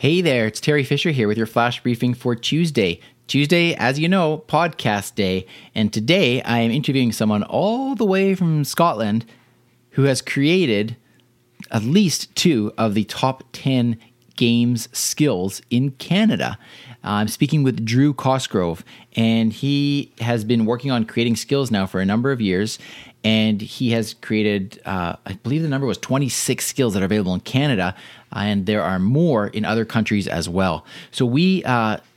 Hey there, it's Terry Fisher here with your flash briefing for Tuesday. Tuesday, as you know, podcast day. And today I am interviewing someone all the way from Scotland who has created at least two of the top 10 games skills in Canada. I'm speaking with Drew Cosgrove, and he has been working on creating skills now for a number of years. And he has created, I believe the number was 26 skills that are available in Canada, and there are more in other countries as well. So we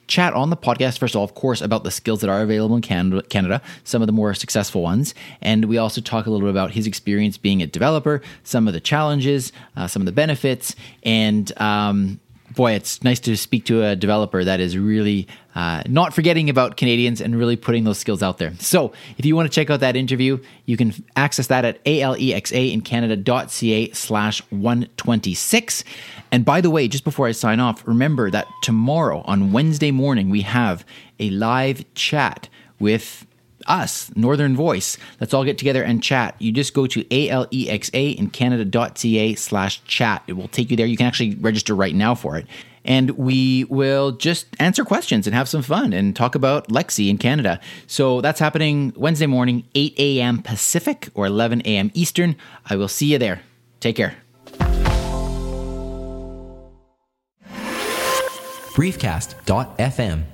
chat on the podcast, first of all, of course, about the skills that are available in Canada, some of the more successful ones. And we also talk a little bit about his experience being a developer, some of the challenges, some of the benefits, and boy, it's nice to speak to a developer that is really not forgetting about Canadians and really putting those skills out there. So if you want to check out that interview, you can access that at alexaincanada.ca/126. And by the way, just before I sign off, remember that tomorrow on Wednesday morning, we have a live chat with us, Northern Voice. Let's all get together and chat. You just go to alexaincanada.ca/chat. It will take you there. You can actually register right now for it. And we will just answer questions and have some fun and talk about Lexi in Canada. So that's happening Wednesday morning, 8 a.m. Pacific or 11 a.m. Eastern. I will see you there. Take care. Briefcast.fm